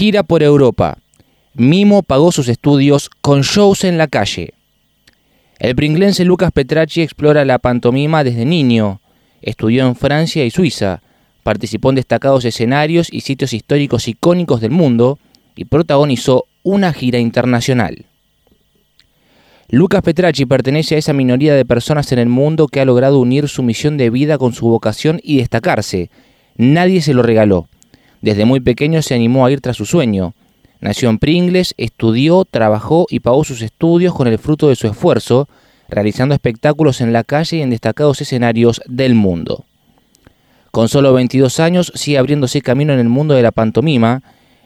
Gira por Europa. Mimo pagó sus estudios con shows en la calle. El pringlense Lucas Petracci explora la pantomima desde niño. Estudió en Francia y Suiza. Participó en destacados escenarios y sitios históricos icónicos del mundo y protagonizó una gira internacional. Lucas Petracci pertenece a esa minoría de personas en el mundo que ha logrado unir su misión de vida con su vocación y destacarse. Nadie se lo regaló. Desde muy pequeño se animó a ir tras su sueño. Nació en Pringles, estudió, trabajó y pagó sus estudios con el fruto de su esfuerzo, realizando espectáculos en la calle y en destacados escenarios del mundo. Con solo 22 años sigue abriéndose camino en el mundo de la pantomima,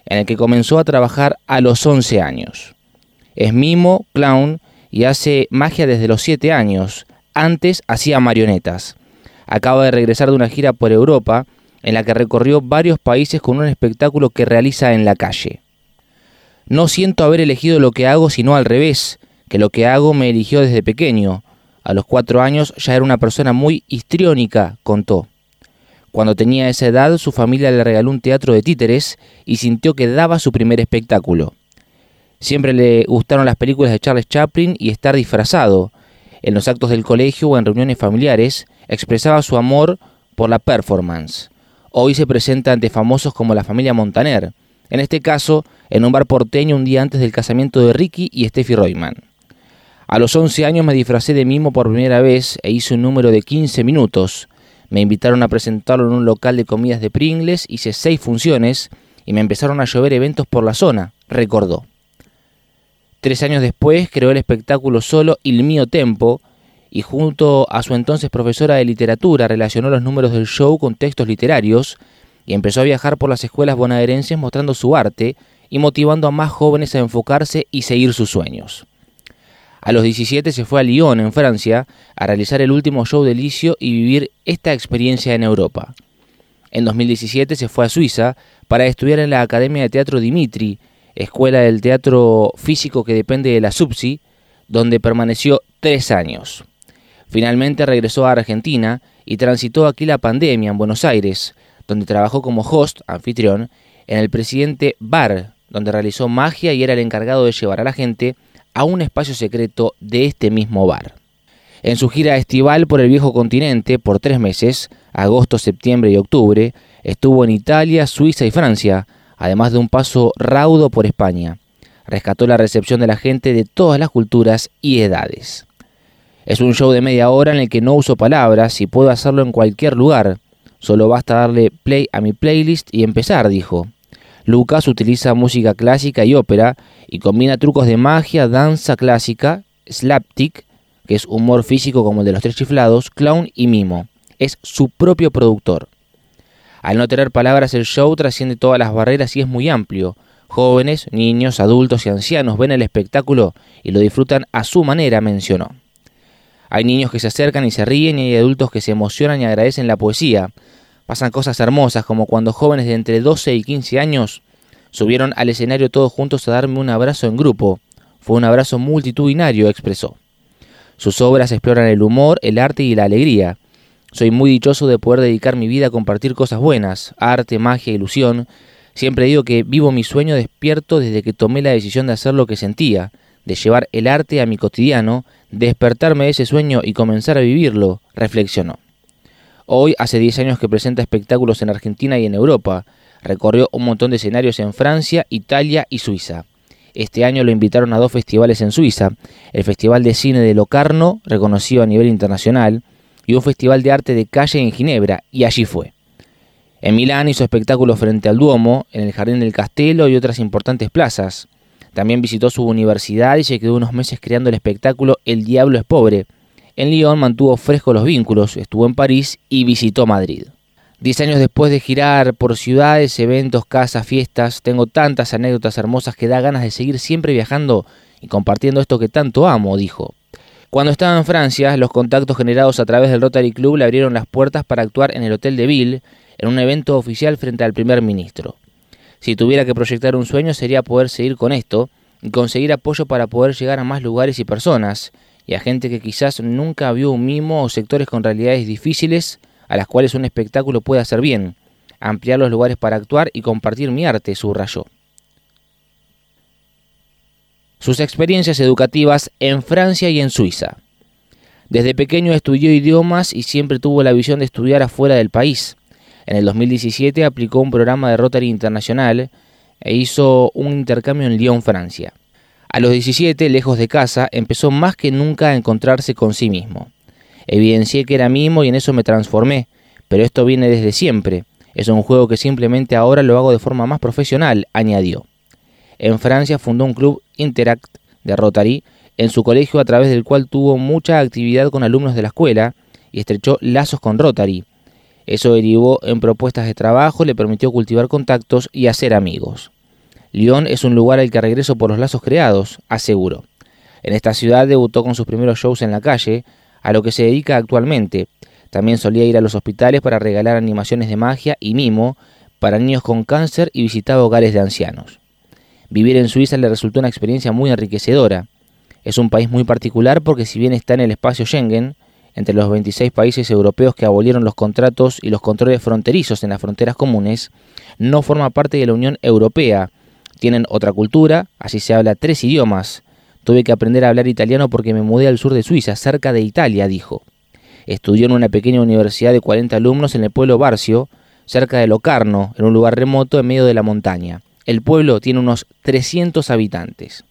en el que comenzó a trabajar a los 11 años. Es mimo, clown y hace magia desde los 7 años. Antes hacía marionetas. Acaba de regresar de una gira por Europa, en la que recorrió varios países con un espectáculo que realiza en la calle. No siento haber elegido lo que hago, sino al revés, que lo que hago me eligió desde pequeño. A los 4 años ya era una persona muy histriónica, contó. Cuando tenía esa edad, su familia le regaló un teatro de títeres y sintió que daba su primer espectáculo. Siempre le gustaron las películas de Charles Chaplin y estar disfrazado. En los actos del colegio o en reuniones familiares, expresaba su amor por la performance. Hoy se presenta ante famosos como la familia Montaner, en este caso en un bar porteño un día antes del casamiento de Ricky y Steffi Royman. A los 11 años me disfracé de mimo por primera vez e hice un número de 15 minutos. Me invitaron a presentarlo en un local de comidas de Pringles, hice 6 funciones y me empezaron a llover eventos por la zona, recordó. 3 años después creó el espectáculo solo Il mio tempo y junto a su entonces profesora de literatura relacionó los números del show con textos literarios y empezó a viajar por las escuelas bonaerenses mostrando su arte y motivando a más jóvenes a enfocarse y seguir sus sueños. A los 17 se fue a Lyon, en Francia, a realizar el último show de Licio y vivir esta experiencia en Europa. En 2017 se fue a Suiza para estudiar en la Academia de Teatro Dimitri, escuela del teatro físico que depende de la SUPSI, donde permaneció 3 años. Finalmente regresó a Argentina y transitó aquí la pandemia en Buenos Aires, donde trabajó como host, anfitrión, en el Presidente Bar, donde realizó magia y era el encargado de llevar a la gente a un espacio secreto de este mismo bar. En su gira estival por el viejo continente, por 3 meses, agosto, septiembre y octubre, estuvo en Italia, Suiza y Francia, además de un paso raudo por España. Rescató la recepción de la gente de todas las culturas y edades. Es un show de media hora en el que no uso palabras y puedo hacerlo en cualquier lugar. Solo basta darle play a mi playlist y empezar, dijo. Lucas utiliza música clásica y ópera y combina trucos de magia, danza clásica, slapstick, que es humor físico como el de los 3 chiflados, clown y mimo. Es su propio productor. Al no tener palabras, el show trasciende todas las barreras y es muy amplio. Jóvenes, niños, adultos y ancianos ven el espectáculo y lo disfrutan a su manera, mencionó. Hay niños que se acercan y se ríen y hay adultos que se emocionan y agradecen la poesía. Pasan cosas hermosas, como cuando jóvenes de entre 12 y 15 años subieron al escenario todos juntos a darme un abrazo en grupo. Fue un abrazo multitudinario, expresó. Sus obras exploran el humor, el arte y la alegría. Soy muy dichoso de poder dedicar mi vida a compartir cosas buenas, arte, magia, ilusión. Siempre digo que vivo mi sueño despierto desde que tomé la decisión de hacer lo que sentía, de llevar el arte a mi cotidiano, despertarme de ese sueño y comenzar a vivirlo, reflexionó. Hoy, hace 10 años que presenta espectáculos en Argentina y en Europa. Recorrió un montón de escenarios en Francia, Italia y Suiza. Este año lo invitaron a 2 festivales en Suiza, el Festival de Cine de Locarno, reconocido a nivel internacional, y un Festival de Arte de Calle en Ginebra, y allí fue. En Milán hizo espectáculos frente al Duomo, en el Jardín del Castelo y otras importantes plazas. También visitó su universidad y se quedó unos meses creando el espectáculo El Diablo es Pobre. En Lyon mantuvo frescos los vínculos, estuvo en París y visitó Madrid. 10 años después de girar por ciudades, eventos, casas, fiestas, tengo tantas anécdotas hermosas que da ganas de seguir siempre viajando y compartiendo esto que tanto amo, dijo. Cuando estaba en Francia, los contactos generados a través del Rotary Club le abrieron las puertas para actuar en el Hotel de Ville, en un evento oficial frente al primer ministro. Si tuviera que proyectar un sueño sería poder seguir con esto y conseguir apoyo para poder llegar a más lugares y personas, y a gente que quizás nunca vio un mimo o sectores con realidades difíciles a las cuales un espectáculo puede hacer bien, ampliar los lugares para actuar y compartir mi arte, subrayó. sus experiencias educativas en Francia y en Suiza. Desde pequeño estudió idiomas y siempre tuvo la visión de estudiar afuera del país. En el 2017 aplicó un programa de Rotary Internacional e hizo un intercambio en Lyon, Francia. A los 17, lejos de casa, empezó más que nunca a encontrarse con sí mismo. Evidencié que era mimo y en eso me transformé, pero esto viene desde siempre. Es un juego que simplemente ahora lo hago de forma más profesional, añadió. En Francia fundó un club Interact de Rotary en su colegio, a través del cual tuvo mucha actividad con alumnos de la escuela y estrechó lazos con Rotary. Eso derivó en propuestas de trabajo, le permitió cultivar contactos y hacer amigos. Lyon es un lugar al que regreso por los lazos creados, aseguró. En esta ciudad debutó con sus primeros shows en la calle, a lo que se dedica actualmente. También solía ir a los hospitales para regalar animaciones de magia y mimo para niños con cáncer y visitaba hogares de ancianos. Vivir en Suiza le resultó una experiencia muy enriquecedora. Es un país muy particular porque, si bien está en el espacio Schengen, entre los 26 países europeos que abolieron los contratos y los controles fronterizos en las fronteras comunes, no forma parte de la Unión Europea. Tienen otra cultura, así se habla 3 idiomas. Tuve que aprender a hablar italiano porque me mudé al sur de Suiza, cerca de Italia, dijo. Estudió en una pequeña universidad de 40 alumnos en el pueblo Barcio, cerca de Locarno, en un lugar remoto en medio de la montaña. El pueblo tiene unos 300 habitantes.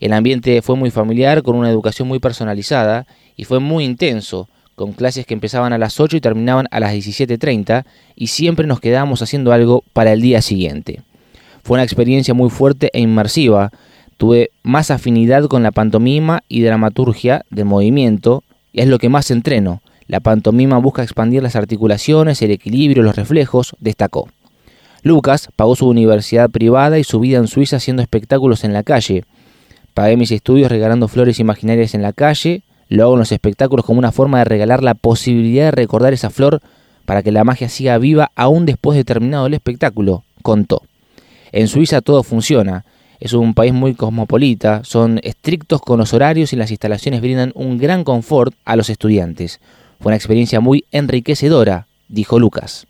El ambiente fue muy familiar, con una educación muy personalizada, y fue muy intenso, con clases que empezaban a las 8 y terminaban a las 17:30, y siempre nos quedábamos haciendo algo para el día siguiente. Fue una experiencia muy fuerte e inmersiva. Tuve más afinidad con la pantomima y dramaturgia del movimiento, y es lo que más entreno. La pantomima busca expandir las articulaciones, el equilibrio, los reflejos, destacó. Lucas pagó su universidad privada y su vida en Suiza haciendo espectáculos en la calle. Pagué mis estudios regalando flores imaginarias en la calle. Lo hago en los espectáculos como una forma de regalar la posibilidad de recordar esa flor para que la magia siga viva aún después de terminado el espectáculo, contó. En Suiza todo funciona. Es un país muy cosmopolita, son estrictos con los horarios y las instalaciones brindan un gran confort a los estudiantes. Fue una experiencia muy enriquecedora, dijo Lucas.